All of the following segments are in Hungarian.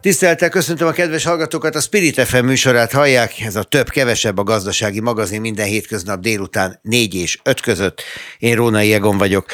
Tisztelettel köszöntöm a kedves hallgatókat, a Spirit FM műsorát hallják, ez a több-kevesebb a gazdasági magazin minden hétköznap délután 4 és 5 között. Én Rónai Egon vagyok.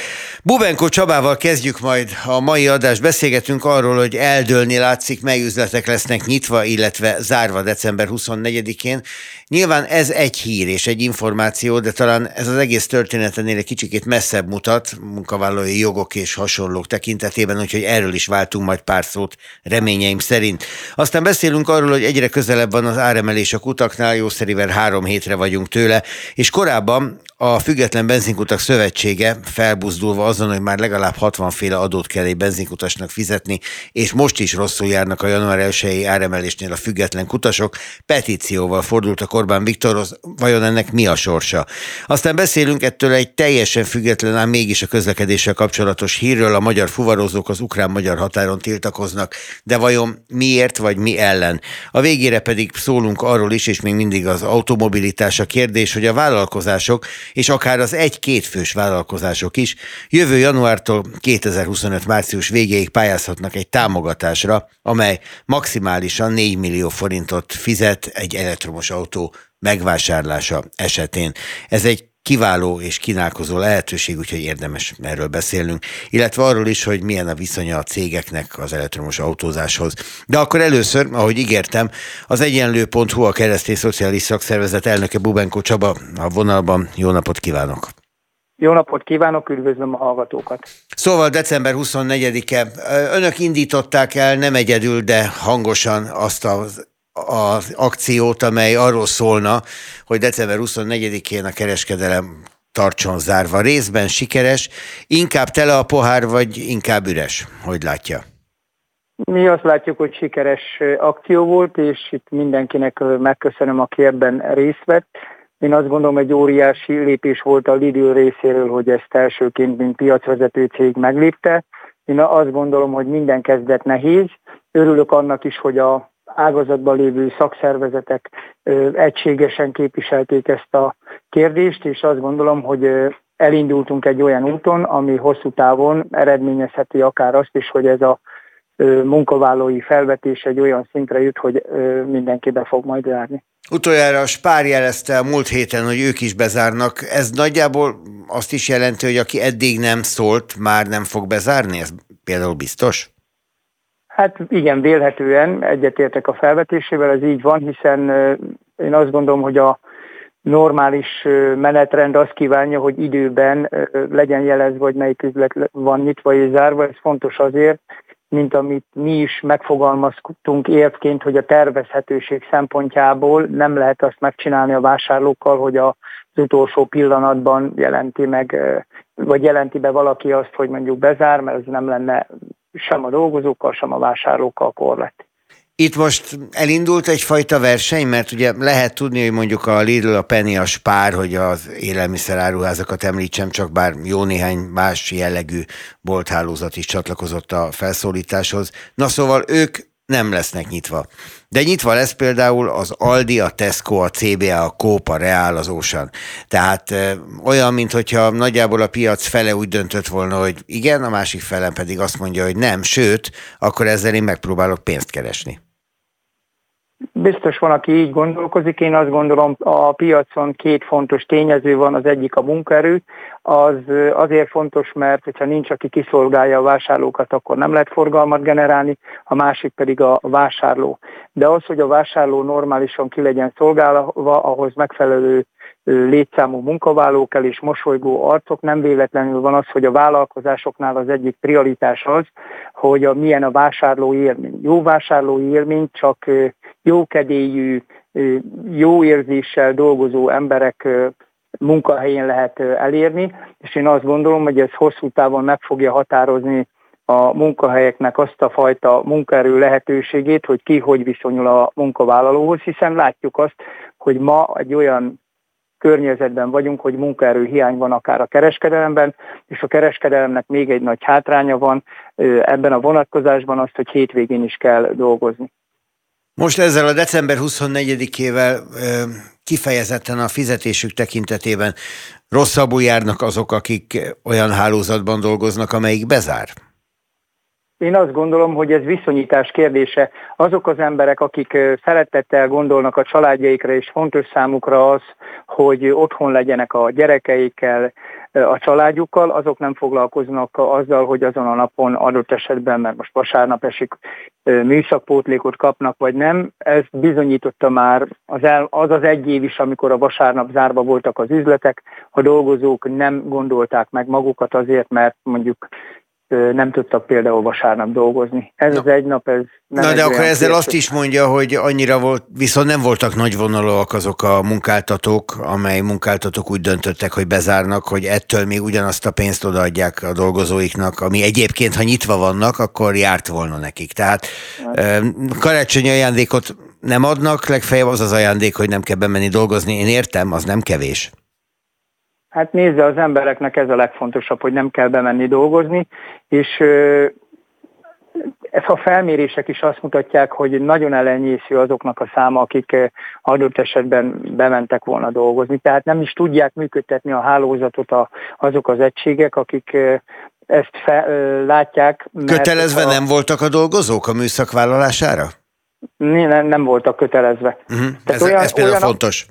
Bubenkó Csabával kezdjük majd a mai adást, beszélgetünk arról, hogy eldőlni látszik, mely üzletek lesznek nyitva, illetve zárva december 24-én. Nyilván ez egy hír és egy információ, de talán ez az egész történetnél egy kicsikét messzebb mutat, munkavállalói jogok és hasonlók tekintetében, úgyhogy erről is váltunk majd pár szót, reményeim szerint. Aztán beszélünk arról, hogy egyre közelebb van az áremelés a kutaknál, jószerivel 3 hétre vagyunk tőle, és korábban a Független Benzinkutak Szövetsége felbuzdulva azon, hogy már legalább 60 féle adót kell egy benzinkutasnak fizetni, és most is rosszul járnak a január 1-i áremelésnél a független kutasok, petícióval fordultak Orbán Viktorhoz, vajon ennek mi a sorsa. Aztán beszélünk ettől egy teljesen független, ám mégis a közlekedéssel kapcsolatos hírről, a magyar fuvarozók az ukrán-magyar határon tiltakoznak, de vajon miért vagy mi ellen. A végére pedig szólunk arról is, és még mindig az automobilitás a kérdés, hogy a vállalkozások, és akár az 1-2 fős vállalkozások is jövő januártól 2025 március végéig pályázhatnak egy támogatásra, amely maximálisan 4 millió forintot fizet egy elektromos autó megvásárlása esetén. Ez egy kiváló és kínálkozó lehetőség, úgyhogy érdemes erről beszélnünk, illetve arról is, hogy milyen a viszonya a cégeknek az elektromos autózáshoz. De akkor először, ahogy ígértem, az egyenlő.hu, a Keresztény Szociális Szakszervezet elnöke Bubenkó Csaba a vonalban. Jó napot kívánok! Jó napot kívánok, üdvözlöm a hallgatókat! Szóval december 24-e. Önök indították el nem egyedül, de hangosan azt az akciót, amely arról szólna, hogy december 24-én a kereskedelem tartson zárva. Részben sikeres, inkább tele a pohár, vagy inkább üres? Hogy látja? Mi azt látjuk, hogy sikeres akció volt, és itt mindenkinek megköszönöm, aki ebben részt vett. Én azt gondolom, egy óriási lépés volt a Lidl részéről, hogy ezt elsőként, mint piacvezető cég meglépte. Én azt gondolom, hogy minden kezdet nehéz. Örülök annak is, hogy a ágazatban lévő szakszervezetek egységesen képviselték ezt a kérdést, és azt gondolom, hogy elindultunk egy olyan úton, ami hosszú távon eredményezheti akár azt is, hogy ez a munkavállalói felvetés egy olyan szintre jut, hogy mindenki be fog majd zárni. Utoljára a Spar jelezte a múlt héten, hogy ők is bezárnak. Ez nagyjából azt is jelenti, hogy aki eddig nem szólt, már nem fog bezárni? Ez például biztos? Hát igen, vélhetően egyetértek a felvetésével, ez így van, hiszen én azt gondolom, hogy a normális menetrend azt kívánja, hogy időben legyen jelezve, hogy melyik üzlet van nyitva és zárva. Ez fontos azért, mint amit mi is megfogalmaztunk érvként, hogy a tervezhetőség szempontjából nem lehet azt megcsinálni a vásárlókkal, hogy az utolsó pillanatban jelenti meg, vagy jelenti be valaki azt, hogy mondjuk bezár, mert ez nem lenne sem a dolgozókkal, sem a vásárlókkal korlát. Itt most elindult egyfajta verseny, mert ugye lehet tudni, hogy mondjuk a Lidl, a Penny, a Spar, hogy az élelmiszeráruházakat említsem, csak bár jó néhány más jellegű bolthálózat is csatlakozott a felszólításhoz. Na szóval ők nem lesznek nyitva. De nyitva lesz például az Aldi, a Tesco, a CBA, a Copa, Real, az Ocean. Tehát olyan, mintha nagyjából a piac fele úgy döntött volna, hogy igen, a másik felen pedig azt mondja, hogy nem, sőt, akkor ezzel én megpróbálok pénzt keresni. Biztos van, aki így gondolkozik. Én azt gondolom, a piacon 2 fontos tényező van, az egyik a munkaerő. Az azért fontos, mert hogyha nincs, aki kiszolgálja a vásárlókat, akkor nem lehet forgalmat generálni, a másik pedig a vásárló. De az, hogy a vásárló normálisan ki legyen szolgálva, ahhoz megfelelő létszámú munkavállalók kell és mosolygó arcok. Nem véletlenül van az, hogy a vállalkozásoknál az egyik prioritás az, hogy milyen a vásárlói élmény. Jó vásárlói élmény csak jókedélyű, jó érzéssel dolgozó emberek munkahelyén lehet elérni, és én azt gondolom, hogy ez hosszú távon meg fogja határozni a munkahelyeknek azt a fajta munkaerő lehetőségét, hogy ki hogy viszonyul a munkavállalóhoz, hiszen látjuk azt, hogy ma egy olyan környezetben vagyunk, hogy munkaerő hiány van akár a kereskedelemben, és a kereskedelemnek még egy nagy hátránya van ebben a vonatkozásban azt, hogy hétvégén is kell dolgozni. Most ezzel a december 24-ével kifejezetten a fizetésük tekintetében rosszabbul járnak azok, akik olyan hálózatban dolgoznak, amelyik bezár? Én azt gondolom, hogy ez viszonyítás kérdése. Azok az emberek, akik szeretettel gondolnak a családjaikra, és fontos számukra az, hogy otthon legyenek a gyerekeikkel, a családjukkal, azok nem foglalkoznak azzal, hogy azon a napon adott esetben, mert most vasárnap esik, műszakpótlékot kapnak, vagy nem. Ezt bizonyította már az egy év is, amikor a vasárnap zárva voltak az üzletek, a dolgozók nem gondolták meg magukat azért, mert mondjuk nem tudtak például vasárnap dolgozni. Ez na, az egy nap, ez nem. Na de akkor ezzel kérdés. Azt is mondja, hogy annyira volt, viszont nem voltak nagyvonalúak azok a munkáltatók, amely munkáltatók úgy döntöttek, hogy bezárnak, hogy ettől még ugyanazt a pénzt odaadják a dolgozóiknak, ami egyébként, ha nyitva vannak, akkor járt volna nekik. Tehát karácsonyi ajándékot nem adnak, legfeljebb az az ajándék, hogy nem kell bemenni dolgozni. Én értem, az nem kevés. Hát nézze, az embereknek ez a legfontosabb, hogy nem kell bemenni dolgozni, és a felmérések is azt mutatják, hogy nagyon elenyésző azoknak a száma, akik adott esetben bementek volna dolgozni. Tehát nem is tudják működtetni a hálózatot azok az egységek, akik ezt látják. Kötelezve nem voltak a dolgozók a műszak vállalására? Nem voltak kötelezve. Uh-huh. Ez például fontos.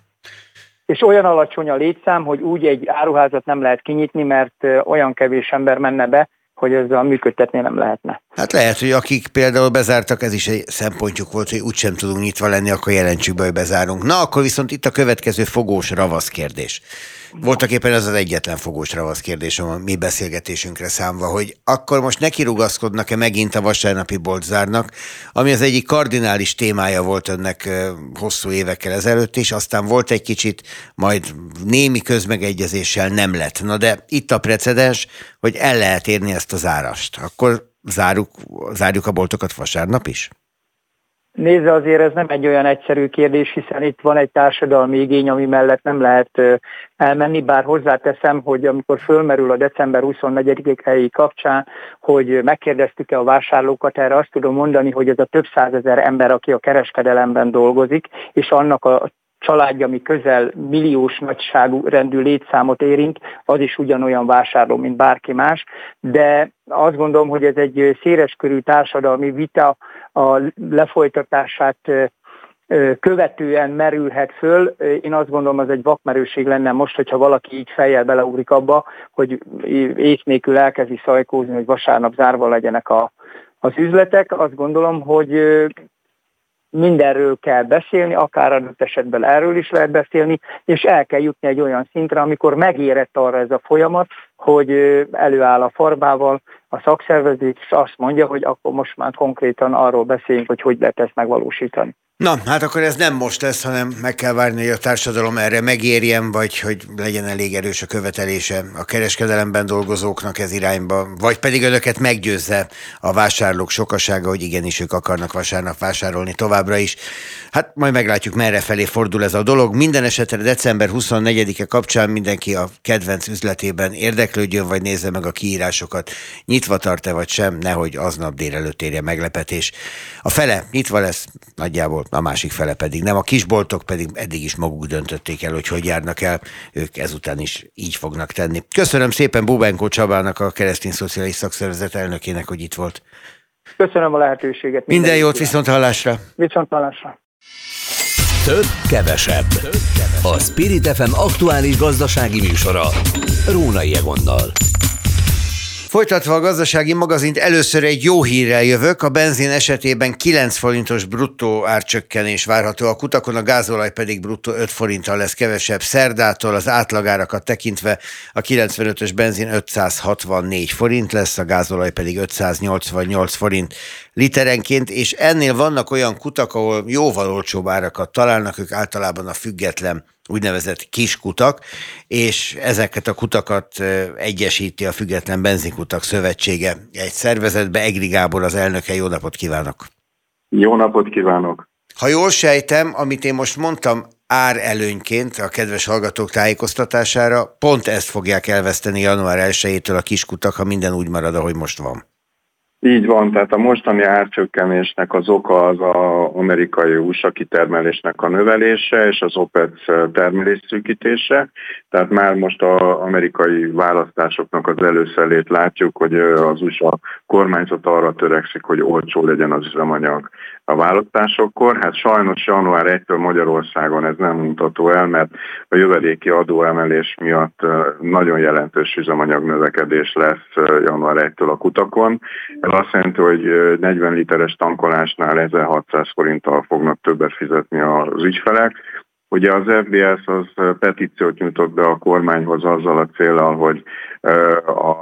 És olyan alacsony a létszám, hogy úgy egy áruházat nem lehet kinyitni, mert olyan kevés ember menne be, hogy ezzel működtetni nem lehetne. Hát lehet, hogy akik például bezártak, ez is egy szempontjuk volt, hogy úgysem tudunk nyitva lenni, akkor jelentsük be, hogy bezárunk. Na, akkor viszont itt a következő fogós ravasz kérdés. Voltak éppen az egyetlen fogós ravasz kérdés a mi beszélgetésünkre számva, hogy akkor most nekirugaszkodnak-e megint a vasárnapi boltzárnak, ami az egyik kardinális témája volt önnek hosszú évekkel ezelőtt, és aztán volt egy kicsit, majd némi közmegegyezéssel nem lett. Na de itt a precedens, hogy el lehet érni ezt a zárást. Akkor zárjuk a boltokat vasárnap is? Nézze, azért ez nem egy olyan egyszerű kérdés, hiszen itt van egy társadalmi igény, ami mellett nem lehet elmenni, bár hozzáteszem, hogy amikor fölmerül a december 24-i kapcsán, hogy megkérdeztük-e a vásárlókat, erre azt tudom mondani, hogy ez a több százezer ember, aki a kereskedelemben dolgozik, és annak a családja, ami közel milliós nagyságú rendű létszámot érint, az is ugyanolyan vásárló, mint bárki más, de azt gondolom, hogy ez egy széleskörű társadalmi vita a lefolytatását követően merülhet föl. Én azt gondolom, az egy vakmerőség lenne most, hogyha valaki így fejjel beleugrik abba, hogy ész nélkül elkezdi szajkózni, hogy vasárnap zárva legyenek az üzletek. Azt gondolom, hogy mindenről kell beszélni, akár adott esetben erről is lehet beszélni, és el kell jutni egy olyan szintre, amikor megérett arra ez a folyamat, hogy előáll a farbával a szakszervezet, és azt mondja, hogy akkor most már konkrétan arról beszéljünk, hogy hogy lehet ezt megvalósítani. Na, hát akkor ez nem most lesz, hanem meg kell várni, hogy a társadalom erre megérjen, vagy hogy legyen elég erős a követelése a kereskedelemben dolgozóknak ez irányba, vagy pedig önöket meggyőzze a vásárlók sokasága, hogy igenis ők akarnak vasárnap vásárolni továbbra is. Hát majd meglátjuk, merre felé fordul ez a dolog. Minden esetre december 24-e kapcsán mindenki a kedvenc üzletében érdeklődjön, vagy nézze meg a kiírásokat. Nyitva tart-e vagy sem, nehogy aznap délelőtt érje meglepetés. A fele nyitva lesz nagyjából, a másik fele pedig nem. A kisboltok pedig eddig is maguk döntötték el, hogy járnak el. Ők ezután is így fognak tenni. Köszönöm szépen Bubenkó Csabának, a Keresztény Szociális Szakszervezet elnökének, hogy itt volt. Köszönöm a lehetőséget. Minden jót, viszont hallásra. Viszont hallásra. Több, kevesebb. A Spirit FM aktuális gazdasági műsora Rónai Egonnal. Folytatva a gazdasági magazint, először egy jó hírrel jövök. A benzin esetében 9 forintos bruttó árcsökkenés várható a kutakon, a gázolaj pedig bruttó 5 forinttal lesz kevesebb szerdától. Az átlagárakat tekintve a 95-ös benzin 564 forint lesz, a gázolaj pedig 588 forint literenként, és ennél vannak olyan kutak, ahol jóval olcsóbb árakat találnak, ők általában a független úgynevezett kiskutak, és ezeket a kutakat egyesíti a Független Benzinkutak Szövetsége egy szervezetbe. Egri Gábor az elnöke, jó napot kívánok! Jó napot kívánok! Ha jól sejtem, amit én most mondtam, árelőnyként a kedves hallgatók tájékoztatására pont ezt fogják elveszteni január 1-től a kiskutak, ha minden úgy marad, ahogy most van. Így van, tehát a mostani árcsökkenésnek az oka az az amerikai USA kitermelésnek a növelése és az OPEC termelés szűkítése. Tehát már most az amerikai választásoknak az előszelét látjuk, hogy az USA kormányzat arra törekszik, hogy olcsó legyen az üzemanyag a választásokkor. Hát sajnos január 1-től Magyarországon ez nem mutató el, mert a jövedéki adóemelés miatt nagyon jelentős üzemanyag növekedés lesz január 1-től a kutakon. Ez azt jelenti, hogy 40 literes tankolásnál 1600 forinttal fognak többet fizetni az ügyfelek. Ugye az FBS az petíciót nyújtott be a kormányhoz azzal a céllal, hogy a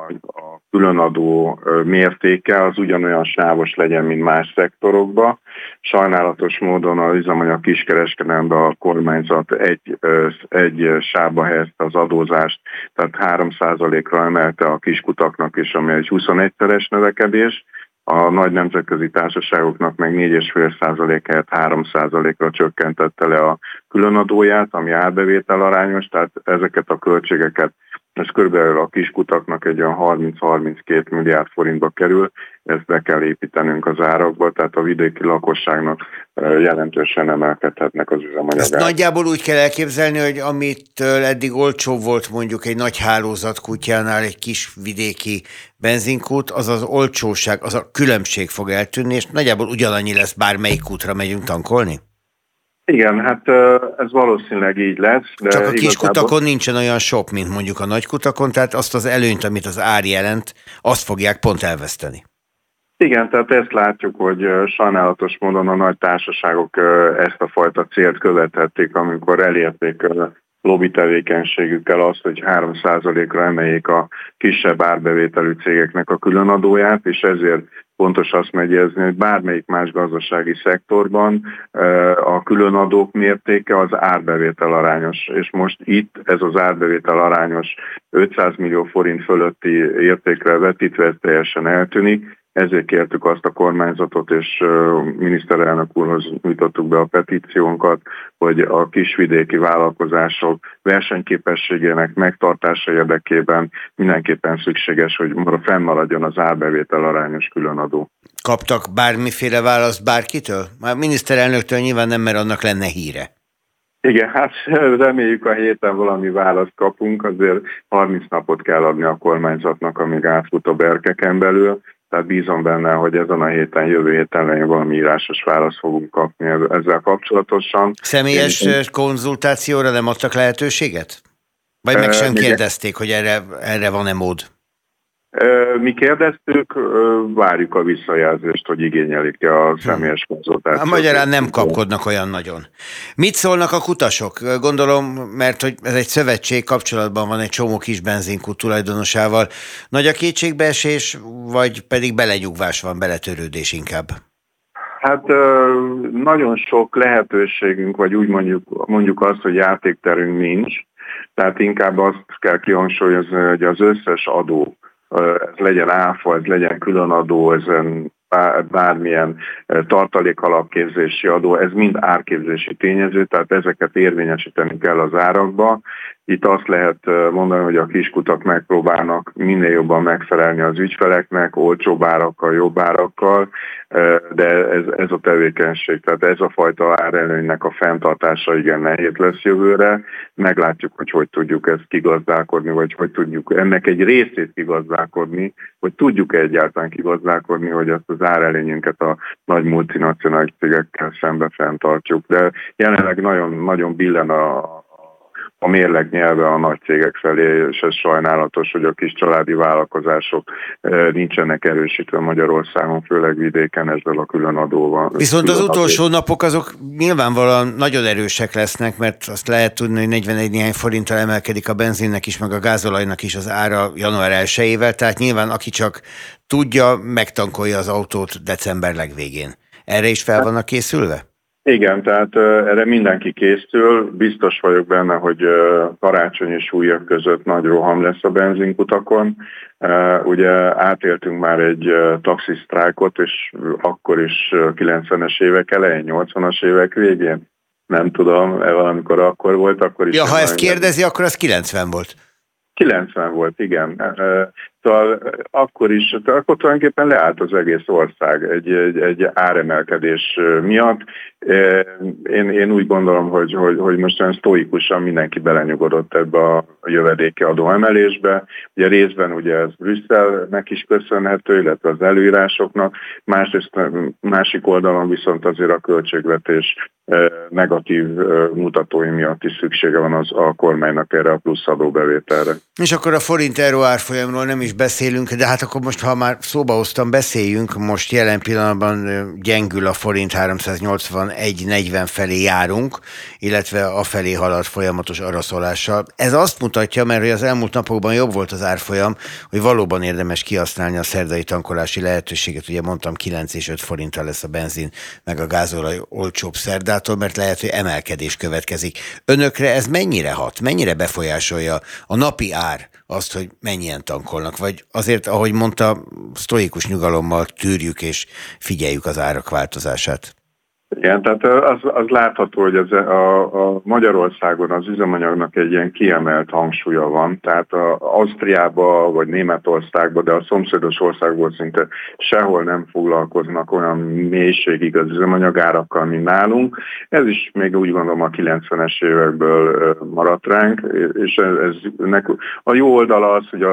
különadó mértéke az ugyanolyan sávos legyen, mint más szektorokban. Sajnálatos módon az üzemanyag kiskereskedelemben a kormányzat egy sávba helyezte az adózást, tehát 3%-ra emelte a kiskutaknak is, ami egy 21-szeres növekedés. A nagy nemzetközi társaságoknak meg 4,5%-át 3%-ra csökkentette le a különadóját, ami árbevétel arányos, tehát ezeket a költségeket, ez körülbelül a kiskutaknak egy olyan 30-32 milliárd forintba kerül, ezt be kell építenünk az árakba, tehát a vidéki lakosságnak jelentősen emelkedhetnek az üzemanyagát. Ezt nagyjából úgy kell elképzelni, hogy amitől eddig olcsóbb volt mondjuk egy nagy hálózatkutyánál egy kis vidéki benzinkút, az az olcsóság, az a különbség fog eltűnni, és nagyjából ugyanannyi lesz, bármelyik útra megyünk tankolni? Igen, hát ez valószínűleg így lesz. De csak a kiskutakon nincsen olyan sok, mint mondjuk a nagykutakon, tehát azt az előnyt, amit az ár jelent, azt fogják pont elveszteni. Igen, tehát ezt látjuk, hogy sajnálatos módon a nagy társaságok ezt a fajta célt követhették, amikor elérték lobby tevékenységükkel azt, hogy 3%-ra emeljék a kisebb árbevételű cégeknek a különadóját, és ezért fontos azt megjegyezni, hogy bármelyik más gazdasági szektorban a különadók mértéke az árbevétel arányos, és most itt ez az árbevétel arányos 500 millió forint fölötti értékre vetítve, ez teljesen eltűnik. Ezért kértük azt a kormányzatot, és miniszterelnök úrhoz nyújtottuk be a petíciónkat, hogy a kisvidéki vállalkozások versenyképességének megtartása érdekében mindenképpen szükséges, hogy fennmaradjon az árbevétel arányos különadó. Kaptak bármiféle választ bárkitől? Már miniszterelnöktől nyilván nem, mert annak lenne híre. Igen, hát reméljük a héten valami választ kapunk, azért 30 napot kell adni a kormányzatnak, amíg átfut a berkeken belül. Tehát bízom benne, hogy ezen a héten, jövő héten valami írásos választ fogunk kapni ezzel kapcsolatosan. Személyes konzultációra nem adtak lehetőséget? Vagy meg sem kérdezték, hogy erre van-e mód? Mi kérdeztük, várjuk a visszajelzést, hogy igényelik-e a személyes konzultációt. Magyarán nem kapkodnak olyan nagyon. Mit szólnak a kutasok? Gondolom, mert hogy ez egy szövetség, kapcsolatban van egy csomó kis benzinkút tulajdonosával. Nagy a kétségbeesés, vagy pedig belenyugvás van, beletörődés inkább? Hát nagyon sok lehetőségünk, vagy úgy mondjuk azt, hogy játékterünk nincs. Tehát inkább azt kell kihangsúlyozni, hogy az összes adó, ez legyen áfa, ez legyen különadó, ezen bármilyen tartalékalapképzési adó, ez mind árképzési tényező, tehát ezeket érvényesíteni kell az árakba. Itt azt lehet mondani, hogy a kiskutak megpróbálnak minél jobban megfelelni az ügyfeleknek, olcsóbb árakkal, jobb árakkal, de ez a tevékenység, tehát ez a fajta árelőnynek a fenntartása igen nehéz lesz jövőre. Meglátjuk, hogy tudjuk ezt kigazdálkodni, vagy hogy tudjuk ennek egy részét kigazdálkodni, hogy tudjuk egyáltalán kigazdálkodni, hogy ezt az árelőnyünket a nagy multinacionális cégekkel szembe fenntartjuk. De jelenleg nagyon billen a mérleg nyelve a nagy cégek felé, és ez sajnálatos, hogy a kis családi vállalkozások nincsenek erősítve Magyarországon, főleg vidéken ezzel a különadóval. Viszont az utolsó napok azok nyilvánvalóan nagyon erősek lesznek, mert azt lehet tudni, hogy 41 néhány forinttal emelkedik a benzinnek is, meg a gázolajnak is az ára január 1-ével, tehát nyilván aki csak tudja, megtankolja az autót december legvégén. Erre is fel vannak készülve? Igen, tehát erre mindenki készül, biztos vagyok benne, hogy karácsony és újév között nagy roham lesz a benzinkutakon. Ugye átéltünk már egy taxisztrájkot, és akkor is 90-es évek elején, 80-as évek végén nem tudom, valamikor akkor volt, akkor is... Ja, ha ezt kérdezi, akkor az 90 volt. 90 volt, igen. Szóval akkor is, akkor tulajdonképpen leállt az egész ország egy áremelkedés miatt. Én úgy gondolom, hogy most olyan sztoikusan mindenki belenyugodott ebbe a jövedéki adóemelésbe. Ugye részben ugye ez Brüsszelnek is köszönhető, illetve az előírásoknak. Másrészt, másik oldalon viszont azért a költségvetés negatív mutatói miatt is szüksége van a kormánynak erre a plusz adóbevételre. És akkor a forint-euró árfolyamról nem is beszélünk, de hát akkor most, ha már szóba hoztam, beszéljünk. Most jelen pillanatban gyengül a forint, 381-40 felé járunk, illetve afelé halad folyamatos araszolással. Ez azt mutatja, mert hogy az elmúlt napokban jobb volt az árfolyam, hogy valóban érdemes kihasználni a szerdai tankolási lehetőséget. Ugye mondtam, 9 és 5 forinttal lesz a benzin, meg a gázolaj olcsóbb szerdától, mert lehet, hogy emelkedés következik. Önökre ez mennyire hat? Mennyire befolyásolja a napi ár azt, hogy mennyien tankolnak? Vagy azért, ahogy mondta, sztoikus nyugalommal tűrjük és figyeljük az árak változását? Igen, tehát az látható, hogy ez a Magyarországon az üzemanyagnak egy ilyen kiemelt hangsúlya van, tehát az Ausztriában vagy Németországban, de a szomszédos országból szinte sehol nem foglalkoznak olyan mélységig az üzemanyagárakkal, mint nálunk. Ez is még úgy gondolom a 90-es évekből maradt ránk, és a jó oldala az, hogy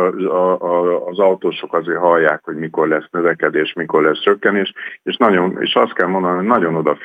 az autósok azért hallják, hogy mikor lesz növekedés, mikor lesz csökkenés, és azt kell mondanom, hogy nagyon odafigyelnek.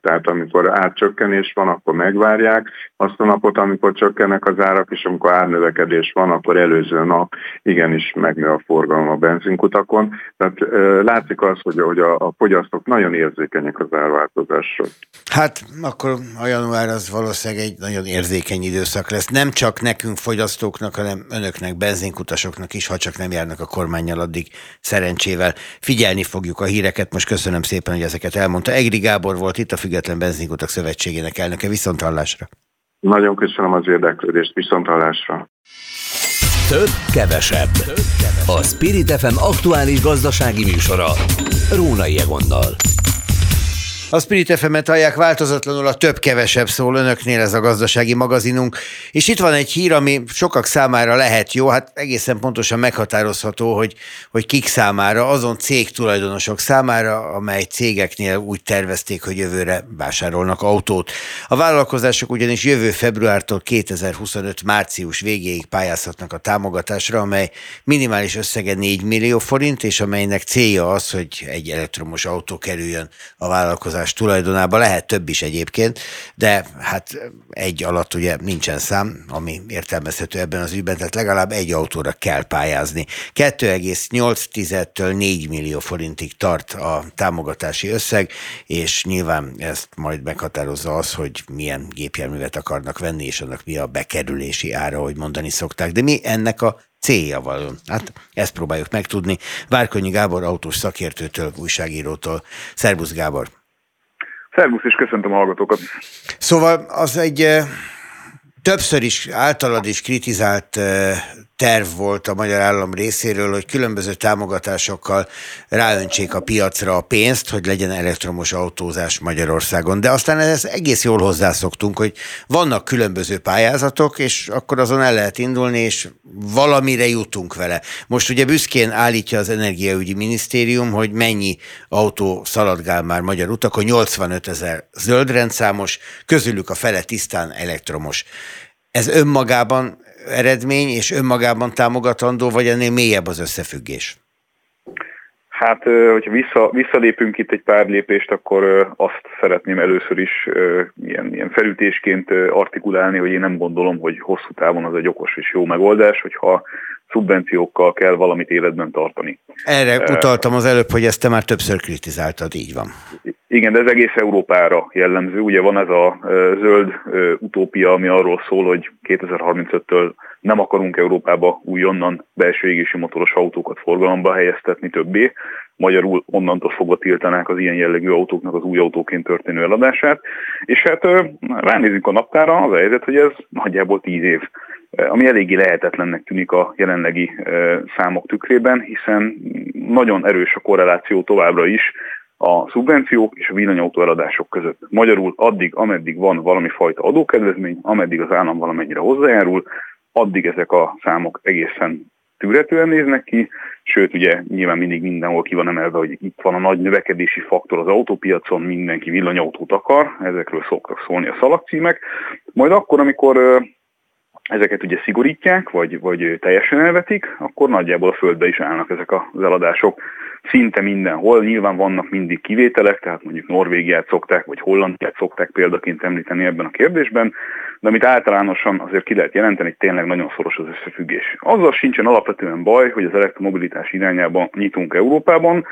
Tehát amikor árcsökkenés van, akkor megvárják azt a napot, amikor csökkennek az árak, és amikor árnövekedés van, akkor előző nap igenis megnő a forgalom a benzinkutakon. Tehát látszik az, hogy a fogyasztók nagyon érzékenyek az árváltozásra. Hát akkor a január az valószínűleg egy nagyon érzékeny időszak lesz. Nem csak nekünk fogyasztóknak, hanem önöknek, benzinkutasoknak is, ha csak nem járnak a kormánnyal addig szerencsével. Figyelni fogjuk a híreket. Most köszönöm szépen, hogy ezeket elmondta. Egri Gábor volt itt, a Független Benzinkutak Szövetségének elnöke. Viszonthallásra. Nagyon köszönöm az érdeklődést. Viszonthallásra. Több, kevesebb. A Spirit FM aktuális gazdasági műsora Rónai Egonnal. A Spirit FM-et hallják, változatlanul a több-kevesebb szól önöknél, ez a gazdasági magazinunk. És itt van egy hír, ami sokak számára lehet jó, hát egészen pontosan meghatározható, hogy kik számára, azon cégtulajdonosok számára, amely cégeknél úgy tervezték, hogy jövőre vásárolnak autót. A vállalkozások ugyanis jövő februártól 2025 március végéig pályázhatnak a támogatásra, amely minimális összege 4 millió forint, és amelynek célja az, hogy egy elektromos autó kerüljön a vállalkozás tulajdonába, lehet több is egyébként, de hát egy alatt ugye nincsen szám, ami értelmezhető ebben az ügyben, tehát legalább egy autóra kell pályázni. 2,8-től 4 millió forintig tart a támogatási összeg, és nyilván ezt majd meghatározza az, hogy milyen gépjárművet akarnak venni, és annak mi a bekerülési ára, ahogy mondani szokták. De mi ennek a célja való? Hát ezt próbáljuk megtudni. Várkonyi Gábor autós szakértőtől, újságírótól. Szervusz, Gábor! Szervusz, és köszöntöm a hallgatókat. Szóval az egy többször is általad is kritizált terv volt a magyar állam részéről, hogy különböző támogatásokkal ráöntsék a piacra a pénzt, hogy legyen elektromos autózás Magyarországon. De aztán ezt egész jól hozzászoktunk, hogy vannak különböző pályázatok, és akkor azon el lehet indulni, és valamire jutunk vele. Most ugye büszkén állítja az Energiaügyi Minisztérium, hogy mennyi autó szaladgál már magyar utakon, 85 000 zöldrendszámos, közülük a fele tisztán elektromos. Ez önmagában eredmény, és önmagában támogatandó, vagy ennél mélyebb az összefüggés? Hát, hogyha visszalépünk itt egy pár lépést, akkor azt szeretném először is ilyen felütésként artikulálni, hogy én nem gondolom, hogy hosszú távon az egy okos és jó megoldás, hogyha szubvenciókkal kell valamit életben tartani. Erre utaltam az előbb, hogy ezt te már többször kritizáltad, így van. Igen, de ez egész Európára jellemző. Ugye van ez a zöld utópia, ami arról szól, hogy 2035-től nem akarunk Európába újonnan belső égésű motoros autókat forgalomba helyeztetni többé. Magyarul onnantól fogva tiltanák az ilyen jellegű autóknak az új autóként történő eladását. És hát ránézünk a naptára, az a helyzet, hogy ez nagyjából 10 év. Ami eléggé lehetetlennek tűnik a jelenlegi számok tükrében, hiszen nagyon erős a korreláció továbbra is a szubvenciók és a villanyautó eladások között. Magyarul addig, ameddig van valami fajta adókedvezmény, ameddig az állam valamennyire hozzájárul, addig ezek a számok egészen tűretően néznek ki, sőt ugye nyilván mindig mindenhol ki van emelve, hogy itt van a nagy növekedési faktor az autópiacon, mindenki villanyautót akar, ezekről szoktak szólni a szalagcímek. Majd akkor, amikor ezeket ugye szigorítják, vagy teljesen elvetik, akkor nagyjából a földbe is állnak ezek az eladások. Szinte mindenhol, nyilván vannak mindig kivételek, tehát mondjuk Norvégiát szokták, vagy Hollandiát szokták példaként említeni ebben a kérdésben, de amit általánosan azért ki lehet jelenteni, hogy tényleg nagyon szoros az összefüggés. Azzal sincsen alapvetően baj, hogy az elektromobilitás irányába nyitunk Európában,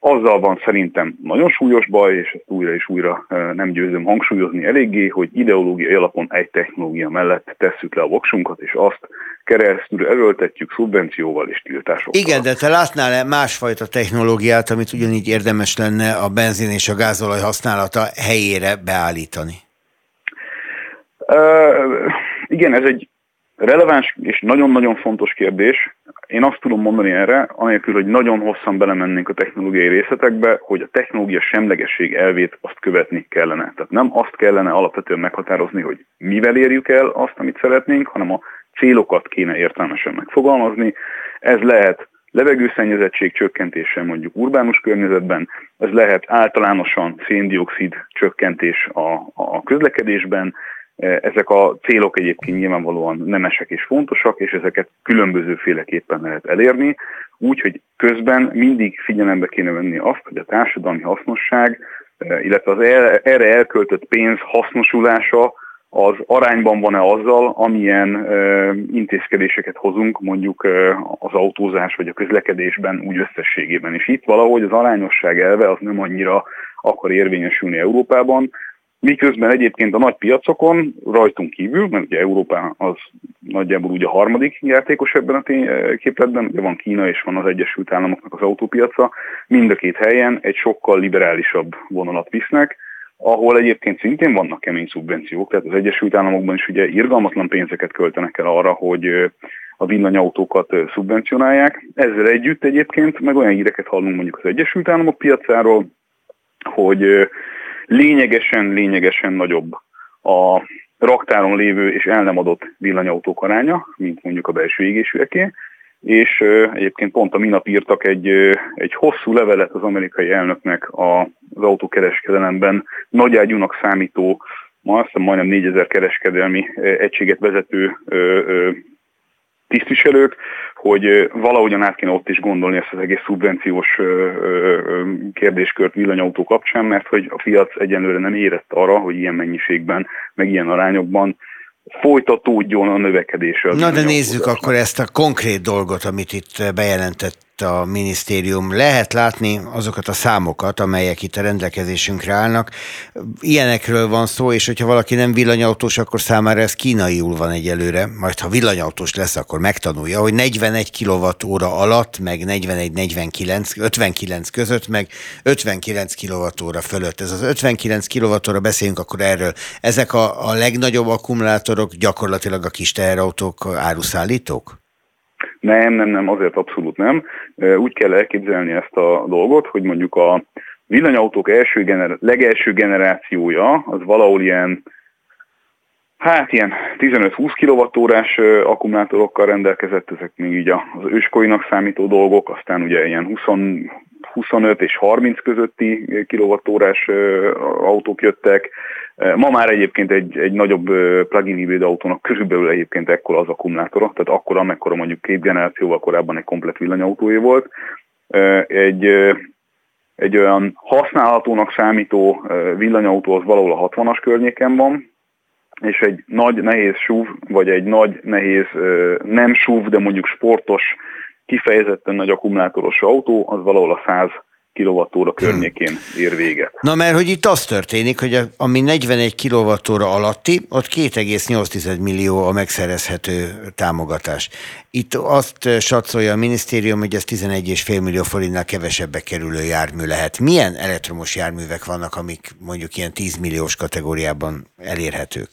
azzal van szerintem nagyon súlyos baj, és ezt újra és újra nem győzöm hangsúlyozni eléggé, hogy ideológiai alapon egy technológia mellett tesszük le a voksunkat, és azt keresztül erőltetjük szubvencióval és tiltásokkal. Igen, de te látnál-e másfajta technológiát, amit ugyanígy érdemes lenne a benzin és a gázolaj használata helyére beállítani? Igen, ez egy releváns és nagyon-nagyon fontos kérdés. Én azt tudom mondani erre, anélkül, hogy nagyon hosszan belemennénk a technológiai részletekbe, hogy a technológia semlegesség elvét azt követni kellene. Tehát nem azt kellene alapvetően meghatározni, hogy mivel érjük el azt, amit szeretnénk, hanem a célokat kéne értelmesen megfogalmazni. Ez lehet levegőszennyezettség csökkentése mondjuk urbánus környezetben, ez lehet általánosan szén-dioxid csökkentés a közlekedésben. Ezek a célok egyébként nyilvánvalóan nemesek és fontosak, és ezeket különbözőféleképpen lehet elérni, úgyhogy közben mindig figyelembe kéne venni azt, hogy a társadalmi hasznosság, illetve az erre elköltött pénz hasznosulása az arányban van-e azzal, amilyen intézkedéseket hozunk mondjuk az autózás vagy a közlekedésben úgy összességében. És itt valahogy az arányosság elve az nem annyira akar érvényesülni Európában, miközben egyébként a nagy piacokon, rajtunk kívül, mert ugye Európa az nagyjából úgy a harmadik játékos ebben a képletben, ugye van Kína és van az Egyesült Államoknak az autópiaca, mind a két helyen egy sokkal liberálisabb vonalat visznek, ahol egyébként szintén vannak kemény szubvenciók, tehát az Egyesült Államokban is ugye irgalmatlan pénzeket költenek el arra, hogy a villanyautókat szubvencionálják. Ezzel együtt egyébként meg olyan híreket hallunk mondjuk az Egyesült Államok piacáról, hogy lényegesen nagyobb a raktáron lévő és el nem adott villanyautók aránya, mint mondjuk a belső égésűeké, és egyébként pont a minap írtak egy hosszú levelet az amerikai elnöknek az autókereskedelemben nagyágyúnak számító, ma azt hiszem majdnem 4000 kereskedelmi egységet vezető tisztviselők, hogy valahogyan át kéne ott is gondolni ezt az egész szubvenciós kérdéskört villanyautó kapcsán, mert hogy a piac egyenlőre nem érett arra, hogy ilyen mennyiségben, meg ilyen arányokban folytatódjon a növekedése. Na de nézzük akkor ezt a konkrét dolgot, amit itt bejelentett a minisztérium. Lehet látni azokat a számokat, amelyek itt a rendelkezésünkre állnak. Ilyenekről van szó, és hogyha valaki nem villanyautós, akkor számára ez kínaiul van egyelőre. Majd ha villanyautós lesz, akkor megtanulja, hogy 41 kWh alatt, meg 41-59-59 között, meg 59 kWh fölött. Ez az 59 kWh, beszéljünk akkor erről. Ezek a legnagyobb akkumulátorok gyakorlatilag a kis teherautók, áruszállítók? Nem, azért abszolút nem. Úgy kell elképzelni ezt a dolgot, hogy mondjuk a villanyautók legelső generációja, az valahol ilyen 15-20 kWh-s akkumulátorokkal rendelkezett, ezek még így az őskorinak számító dolgok, aztán ugye ilyen 25 és 30 közötti kWh-s autók jöttek. Ma már egyébként egy nagyobb plug-in hibrid autónak körülbelül egyébként ekkora az akkumulátora, tehát akkora, amekkora mondjuk két generációval korábban egy komplett villanyautója volt. Egy olyan használhatónak számító villanyautó az valahol a 60-as környéken van, és egy nagy nehéz SUV, vagy egy nagy nehéz nem SUV, de mondjuk sportos, kifejezetten nagy akkumulátoros autó, az valahol a 100 kWh környékén ér véget. Na mert hogy itt az történik, hogy ami 41 kWh alatti, ott 2,8 millió a megszerezhető támogatás. Itt azt satszolja a minisztérium, hogy ez 11,5 millió forintnál kevesebbe kerülő jármű lehet. Milyen elektromos járművek vannak, amik mondjuk ilyen 10 milliós kategóriában elérhetők?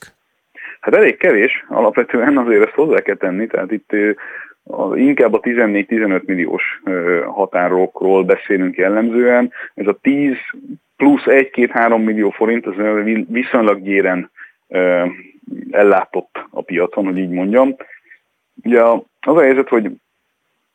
Hát elég kevés, alapvetően azért ezt hozzá kell tenni, tehát itt Inkább a 14-15 milliós határokról beszélünk jellemzően. Ez a 10 plusz 1-2-3 millió forint, ez viszonylag gyéren ellátott a piacon, hogy így mondjam. Ugye az a helyzet, hogy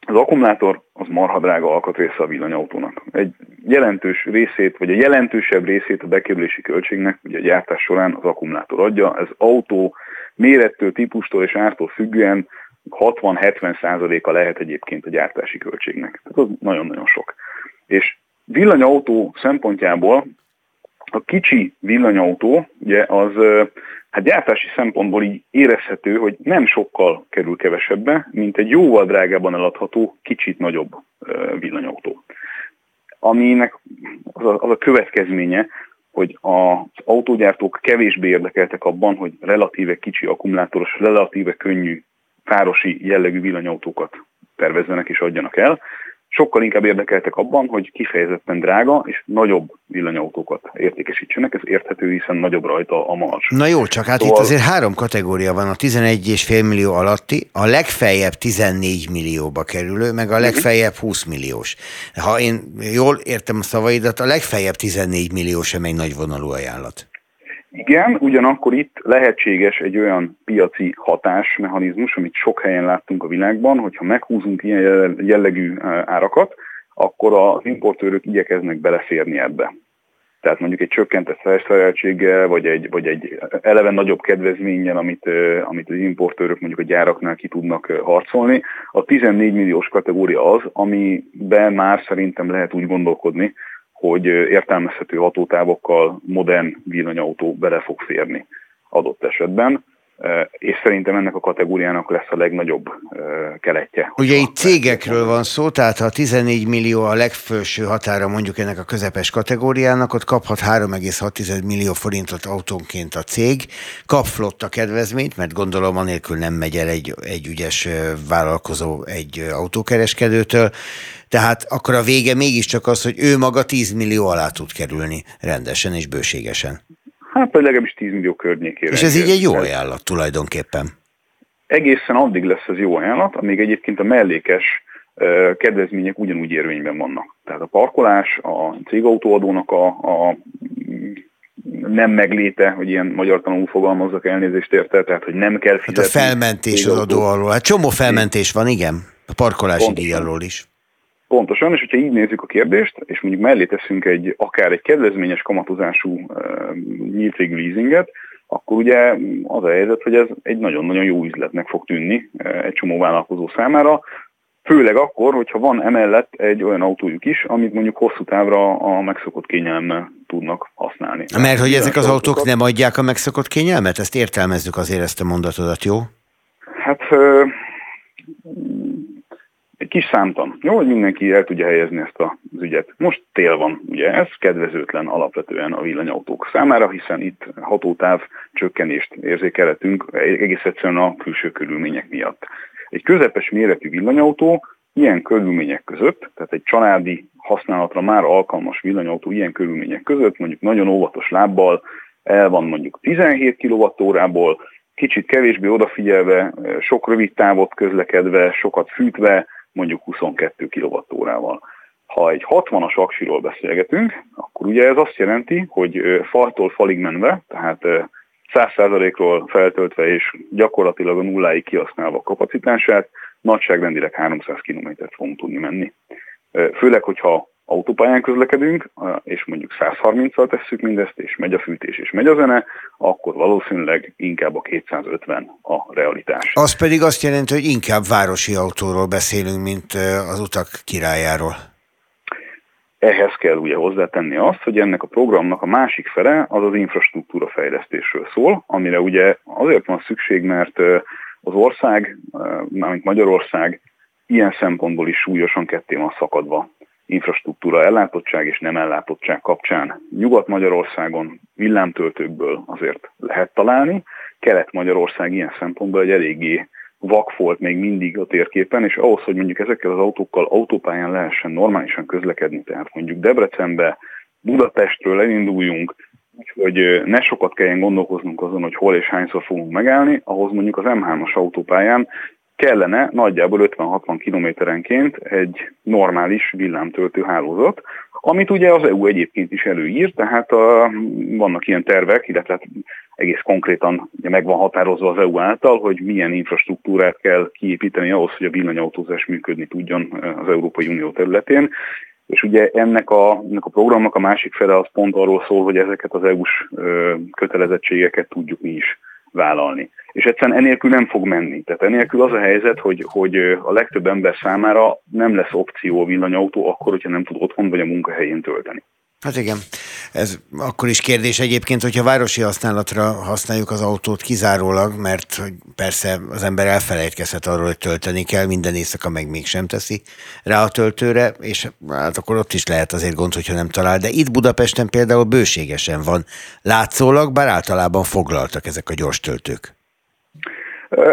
az akkumulátor az marha drága alkatrésze a villanyautónak. Egy jelentős részét, vagy a jelentősebb részét a bekerülési költségnek ugye a gyártás során az akkumulátor adja. Ez autó mérettől, típustól és ártól függően 60-70%-a lehet egyébként a gyártási költségnek. Tehát az nagyon-nagyon sok. És villanyautó szempontjából a kicsi villanyautó, ugye az hát gyártási szempontból így érezhető, hogy nem sokkal kerül kevesebbe, mint egy jóval drágában eladható, kicsit nagyobb villanyautó. Aminek az a következménye, hogy az autógyártók kevésbé érdekeltek abban, hogy relatíve kicsi akkumulátoros, relatíve könnyű, városi jellegű villanyautókat tervezzenek és adjanak el. Sokkal inkább érdekeltek abban, hogy kifejezetten drága és nagyobb villanyautókat értékesítsenek, ez érthető, hiszen nagyobb rajta a marzs. Na jó, csak hát szóval... itt azért három kategória van, a 11,5 millió alatti, a legfeljebb 14 millióba kerülő, meg a legfeljebb 20 milliós. Ha én jól értem a szavaidat, a legfeljebb 14 millió sem egy nagyvonalú ajánlat. Igen, ugyanakkor itt lehetséges egy olyan piaci hatásmechanizmus, amit sok helyen láttunk a világban, hogyha meghúzunk ilyen jellegű árakat, akkor az importőrök igyekeznek beleférni ebbe. Tehát mondjuk egy csökkentett felszereltséggel, vagy egy eleven nagyobb kedvezménnyel, amit az importőrök mondjuk a gyáraknál ki tudnak harcolni. A 14 milliós kategória az, amiben már szerintem lehet úgy gondolkodni, hogy értelmezhető hatótávokkal modern villanyautó bele fog férni adott esetben, és szerintem ennek a kategóriának lesz a legnagyobb keletje. Ugye itt cégekről van szó, tehát ha 14 millió a legfelső határa mondjuk ennek a közepes kategóriának, ott kaphat 3,6 millió forintot autónként a cég, kap flotta kedvezményt, mert gondolom anélkül nem megy el egy ügyes vállalkozó egy autókereskedőtől, tehát akkor a vége mégiscsak az, hogy ő maga 10 millió alá tud kerülni rendesen és bőségesen. Hát vagy legalábbis 10 millió környékére. És ez így egy jó ajánlat tulajdonképpen? Egészen addig lesz ez jó ajánlat, amíg egyébként a mellékes kedvezmények ugyanúgy érvényben vannak. Tehát a parkolás, a cégautóadónak a nem megléte, hogy ilyen magyar tanul fogalmazzak, elnézést érte, tehát hogy nem kell fizetni. Hát a felmentés az adó alól. Hát csomó felmentés van, igen, a parkolási díj alól is. Pontosan, és hogyha így nézzük a kérdést, és mondjuk mellé teszünk akár egy kedvezményes kamatozású nyílt végű leasinget, akkor ugye az a helyzet, hogy ez egy nagyon-nagyon jó üzletnek fog tűnni egy csomó vállalkozó számára, főleg akkor, hogyha van emellett egy olyan autójuk is, amit mondjuk hosszú távra a megszokott kényelemmel tudnak használni. Mert hogy ezek az autók nem adják a megszokott kényelmet? Ezt értelmezzük azért ezt a mondatodat, jó? Hát... egy kis számtan. Jó, hogy mindenki el tudja helyezni ezt az ügyet. Most tél van, ugye ez kedvezőtlen alapvetően a villanyautók számára, hiszen itt hatótáv csökkenést érzékelhetünk egész egyszerűen a külső körülmények miatt. Egy közepes méretű villanyautó ilyen körülmények között, tehát egy családi használatra már alkalmas villanyautó ilyen körülmények között, mondjuk nagyon óvatos lábbal el van mondjuk 17 kWh-ból, kicsit kevésbé odafigyelve, sok rövid távot közlekedve, sokat fűtve, mondjuk 22 kWh-val. Ha egy 60-as aksiról beszélgetünk, akkor ugye ez azt jelenti, hogy faltól falig menve, tehát 100%-ról feltöltve és gyakorlatilag a nulláig kihasználva a kapacitását, nagyságrendileg 300 km-t fogunk tudni menni. Főleg, hogyha autópályán közlekedünk, és mondjuk 130-al tesszük mindezt, és megy a fűtés, és megy a zene, akkor valószínűleg inkább a 250 a realitás. Az pedig azt jelenti, hogy inkább városi autóról beszélünk, mint az utak királyáról. Ehhez kell ugye hozzátenni azt, hogy ennek a programnak a másik fele az az infrastruktúra fejlesztésről szól, amire ugye azért van szükség, mert az ország, mármint Magyarország ilyen szempontból is súlyosan ketté van szakadva. Infrastruktúra ellátottság és nem ellátottság kapcsán. Nyugat-Magyarországon villámtöltőkből azért lehet találni, Kelet-Magyarország ilyen szempontból egy eléggé vakfolt még mindig a térképen, és ahhoz, hogy mondjuk ezekkel az autókkal autópályán lehessen normálisan közlekedni, tehát mondjuk Debrecenbe, Budapestről elinduljunk, hogy ne sokat kelljen gondolkoznunk azon, hogy hol és hányszor fogunk megállni, ahhoz mondjuk az M3-as autópályán kellene nagyjából 50-60 kilométerenként egy normális villámtöltő hálózat, amit ugye az EU egyébként is előír, tehát vannak ilyen tervek, illetve egész konkrétan meg van határozva az EU által, hogy milyen infrastruktúrát kell kiépíteni ahhoz, hogy a villanyautózás működni tudjon az Európai Unió területén. És ugye ennek a programnak a másik fele az pont arról szól, hogy ezeket az EU-s kötelezettségeket tudjuk mi is vállalni. És egyszerűen enélkül nem fog menni. Tehát enélkül az a helyzet, hogy a legtöbb ember számára nem lesz opció a villanyautó akkor, hogyha nem tud otthon vagy a munkahelyén tölteni. Hát igen, ez akkor is kérdés egyébként, hogyha városi használatra használjuk az autót kizárólag, mert persze az ember elfelejtkezhet arról, hogy tölteni kell, minden éjszaka meg mégsem teszi rá a töltőre, és hát akkor ott is lehet azért gond, hogyha nem talál. De itt Budapesten például bőségesen van látszólag, bár általában foglaltak ezek a gyors töltők.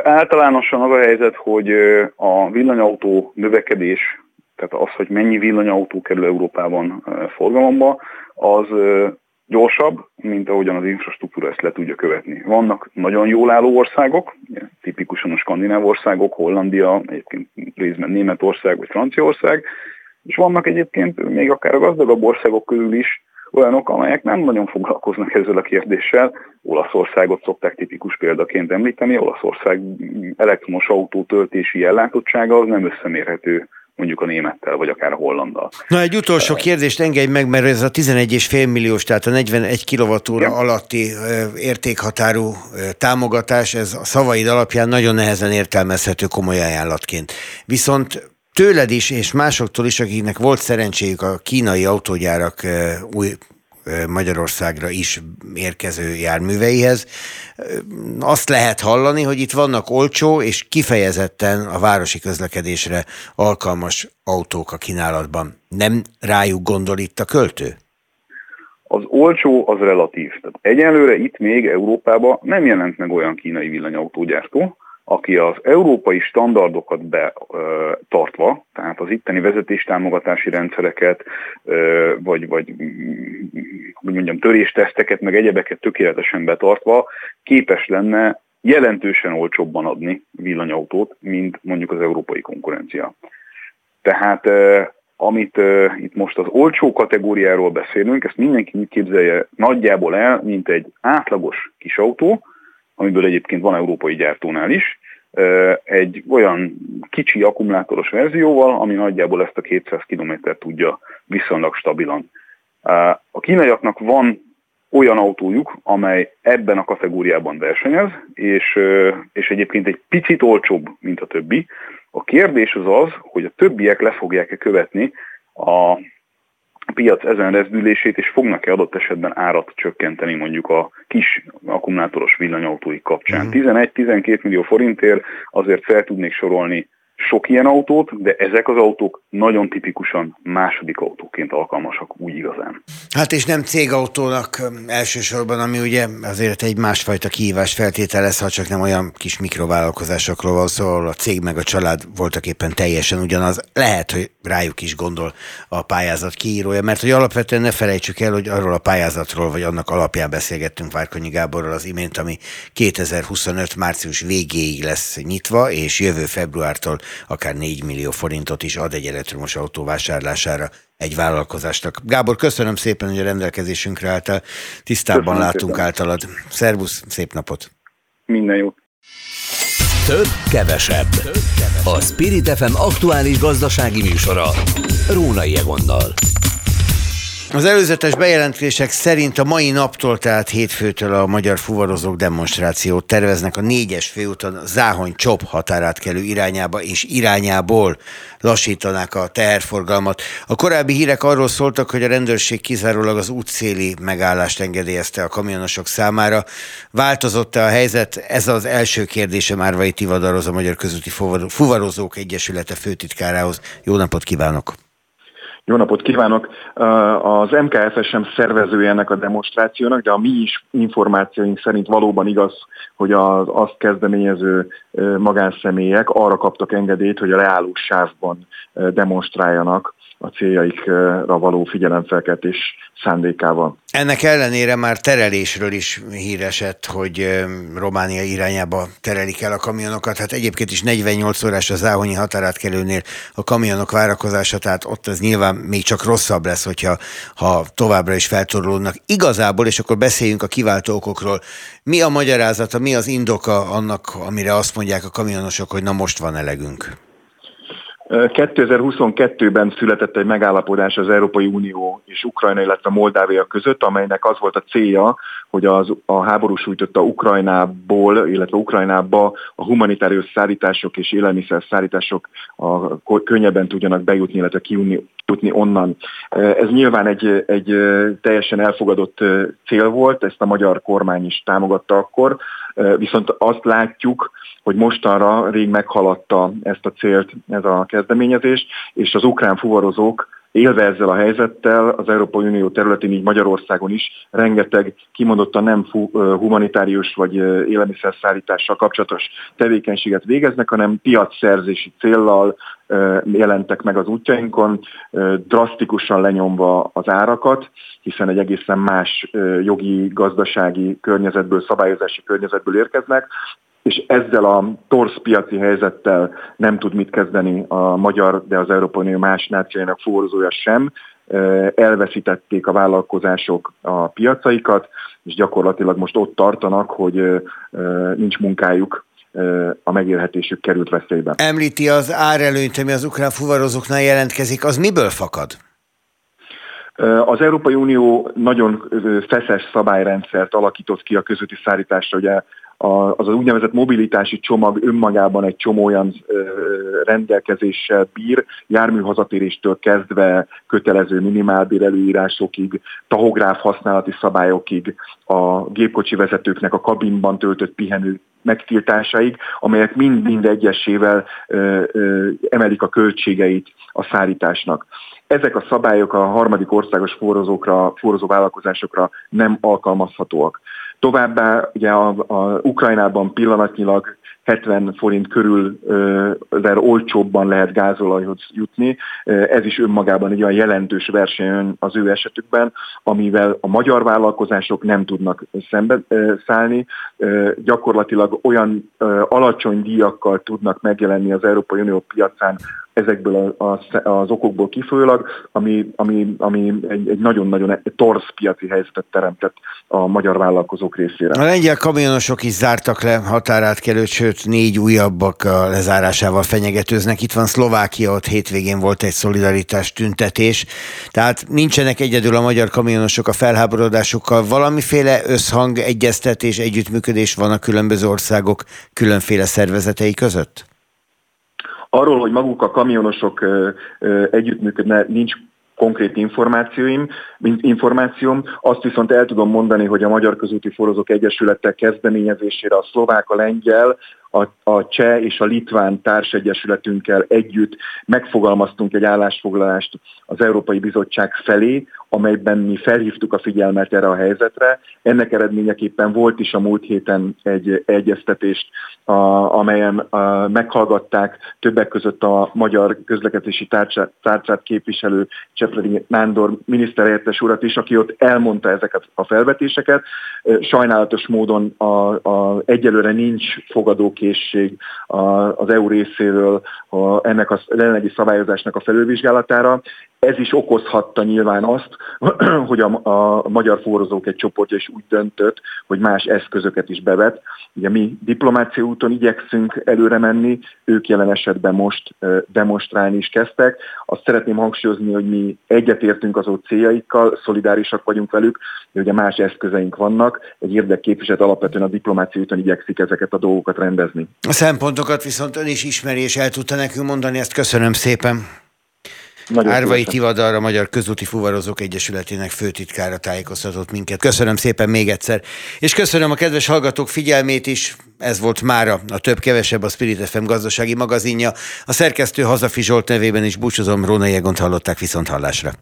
Általánosan az a helyzet, hogy a villanyautó növekedés, tehát az, hogy mennyi villanyautó kerül Európában forgalomba, az gyorsabb, mint ahogyan az infrastruktúra ezt le tudja követni. Vannak nagyon jól álló országok, tipikusan a skandináv országok, Hollandia, egyébként részben Németország vagy Franciaország, és vannak egyébként még akár a gazdagabb országok közül is olyanok, amelyek nem nagyon foglalkoznak ezzel a kérdéssel. Olaszországot szokták tipikus példaként említeni, Olaszország elektromos autótöltési ellátottsága az nem összemérhető mondjuk a némettel, vagy akár a hollanddal. Na, egy utolsó kérdést engedj meg, mert ez a 11,5 milliós, tehát a 41 kWh alatti értékhatárú támogatás, ez a szavaid alapján nagyon nehezen értelmezhető komoly ajánlatként. Viszont tőled is, és másoktól is, akiknek volt szerencséjük a kínai autógyárak új Magyarországra is érkező járműveihez, azt lehet hallani, hogy itt vannak olcsó és kifejezetten a városi közlekedésre alkalmas autók a kínálatban. Nem rájuk gondol itt a költő? Az olcsó az relatív. Tehát egyenlőre itt még Európában nem jelent meg olyan kínai villanyautógyártó, aki az európai standardokat betartva, tehát az itteni vezetéstámogatási rendszereket, vagy törésteszteket, meg egyebeket tökéletesen betartva, képes lenne jelentősen olcsóbban adni villanyautót, mint mondjuk az európai konkurencia. Tehát amit itt most az olcsó kategóriáról beszélünk, ezt mindenki úgy képzelje nagyjából el, mint egy átlagos kis autó, amiből egyébként van európai gyártónál is, egy olyan kicsi akkumulátoros verzióval, ami nagyjából ezt a 200 kilométert tudja viszonylag stabilan. A kínaiaknak van olyan autójuk, amely ebben a kategóriában versenyez, és egyébként egy picit olcsóbb, mint a többi. A kérdés az az, hogy a többiek le fogják-e követni a piac ezen rezdülését, és fognak-e adott esetben árat csökkenteni mondjuk a kis akkumulátoros villanyautóik kapcsán. 11-12 millió forintért azért fel tudnék sorolni sok ilyen autót, de ezek az autók nagyon tipikusan második autóként alkalmasak úgy igazán. Hát és nem cégautónak elsősorban, ami ugye azért egy másfajta kihívás feltételez, ha csak nem olyan kis mikrovállalkozásokról van szó, ahol a cég meg a család voltak éppen teljesen ugyanaz. Lehet, hogy rájuk is gondol a pályázat kiírója, mert hogy alapvetően ne felejtsük el, hogy arról a pályázatról, vagy annak alapján beszélgettünk Várkonyi Gáborral az imént, ami 2025 március végéig lesz nyitva, és jövő februártól akár 4 millió forintot is ad egy elektromos autó vásárlására egy vállalkozásnak. Gábor, köszönöm szépen, hogy a rendelkezésünkre álltál. Tisztában látunk általad. Szervusz, szép napot! Minden jót! Több, kevesebb. A Spirit FM aktuális gazdasági műsora Rónai Egonnal. Az előzetes bejelentések szerint a mai naptól, tehát hétfőtől a magyar fuvarozók demonstrációt terveznek a 4-es főúton Záhony-Csop határát kelő irányába és irányából lassítanák a teherforgalmat. A korábbi hírek arról szóltak, hogy a rendőrség kizárólag az útszéli megállást engedélyezte a kamionosok számára. Változott-e a helyzet? Ez az első kérdésem Árvay Tivadarhoz, a Magyar Közúti Fuvarozók Egyesülete főtitkárához. Jó napot kívánok! Jó napot kívánok! Az MKSZ sem szervezője ennek a demonstrációnak, de a mi is információink szerint valóban igaz, hogy az azt kezdeményező magánszemélyek arra kaptak engedélyt, hogy a leálló sávban demonstráljanak a céljaikra való figyelemfelkeltés szándékával. Ennek ellenére már terelésről is hír esett, hogy Románia irányába terelik el a kamionokat. Hát egyébként is 48 órás a záhonyi határátkelőnél a kamionok várakozása, tehát ott ez nyilván még csak rosszabb lesz, hogyha továbbra is feltorulódnak. Igazából, és akkor beszéljünk a kiváltó okokról, mi a magyarázata, mi az indoka annak, amire azt mondják a kamionosok, hogy na most van elegünk? 2022-ben született egy megállapodás az Európai Unió és Ukrajna, illetve Moldávia között, amelynek az volt a célja, hogy a háború sújtotta Ukrajnából, illetve Ukrajnába a humanitárius szállítások és élelmiszer szállítások könnyebben tudjanak bejutni, illetve kijutni onnan. Ez nyilván egy teljesen elfogadott cél volt, ezt a magyar kormány is támogatta akkor, viszont azt látjuk, hogy mostanra rég meghaladta ezt a célt, ez a kezdeményezés, és az ukrán fuvarozók élve ezzel a helyzettel az Európai Unió területén, így Magyarországon is rengeteg kimondottan nem humanitárius vagy élelmiszerszállítással kapcsolatos tevékenységet végeznek, hanem piacszerzési céllal jelentek meg az útjainkon, drasztikusan lenyomva az árakat, hiszen egy egészen más jogi, gazdasági környezetből, szabályozási környezetből érkeznek, és ezzel a torz piaci helyzettel nem tud mit kezdeni a magyar, de az Európai Unió más nációjának fuvarozója sem. Elveszítették a vállalkozások a piacaikat, és gyakorlatilag most ott tartanak, hogy nincs munkájuk, a megélhetésük került veszélybe. Említi az árelőnyt, ami az ukrán fuvarozóknál jelentkezik, az miből fakad? Az Európai Unió nagyon feszes szabályrendszert alakított ki a közúti szállításra, ugye az úgynevezett mobilitási csomag önmagában egy csomó olyan rendelkezéssel bír, jármű hazatéréstől kezdve kötelező minimálbér előírásokig, tahográf használati szabályokig, a gépkocsi vezetőknek a kabinban töltött pihenő megtiltásaig, amelyek mind egyesével emelik a költségeit a szállításnak. Ezek a szabályok a harmadik országos fuvarozó vállalkozásokra nem alkalmazhatóak. Továbbá ugye Ukrajnában pillanatnyilag 70 forint körül olcsóbban lehet gázolajhoz jutni. Ez is önmagában egy olyan jelentős verseny az ő esetükben, amivel a magyar vállalkozások nem tudnak szembe szállni. Gyakorlatilag olyan alacsony díjakkal tudnak megjelenni az Európai Unió piacán ezekből az okokból kifolyólag, ami egy nagyon-nagyon torz piaci helyzetet teremtett a magyar vállalkozók részére. A lengyel kamionosok is zártak le határátkelőt, sőt 4 újabbak a lezárásával fenyegetőznek. Itt van Szlovákia, ott hétvégén volt egy szolidaritás tüntetés, tehát nincsenek egyedül a magyar kamionosok a felháborodásukkal. Valamiféle összhang, egyeztetés, együttműködés van a különböző országok különféle szervezetei között? Arról, hogy maguk a kamionosok együttműködnek, nincs konkrét információm. Azt viszont el tudom mondani, hogy a Magyar Közúti Fuvarozók Egyesülete kezdeményezésére a szlovák, a lengyel, a cseh és a litván társegyesületünkkel együtt megfogalmaztunk egy állásfoglalást az Európai Bizottság felé, amelyben mi felhívtuk a figyelmet erre a helyzetre. Ennek eredményeképpen volt is a múlt héten egy egyeztetést, amelyen meghallgatták többek között a Magyar Közlekedési Tárcát képviselő Csefredy Nándor miniszterhelyettes urat is, aki ott elmondta ezeket a felvetéseket. Sajnálatos módon egyelőre nincs fogadókészség az EU részéről ennek a jelenlegi szabályozásnak a felülvizsgálatára. Ez is okozhatta nyilván azt, hogy a magyar fuvarozók egy csoportja is úgy döntött, hogy más eszközöket is bevet. Ugye mi diplomáciai úton igyekszünk előre menni, ők jelen esetben most demonstrálni is kezdtek. Azt szeretném hangsúlyozni, hogy mi egyetértünk az ő céljaikkal, szolidárisak vagyunk velük, de ugye más eszközeink vannak. Egy érdekképviselet alapvetően a diplomáciai úton igyekszik ezeket a dolgokat rendezni. A szempontokat viszont ön is ismeri, és el tudta nekünk mondani, ezt köszönöm szépen. Árvay Tivadar, a Magyar Közúti Fuvarozók Egyesületének főtitkára tájékoztatott minket. Köszönöm szépen még egyszer. És köszönöm a kedves hallgatók figyelmét is. Ez volt mára a több-kevesebb, a Spirit FM gazdasági magazinja. A szerkesztő Hazafi Zsolt nevében is búcsúzom, Rónai Egont hallották, viszont hallásra.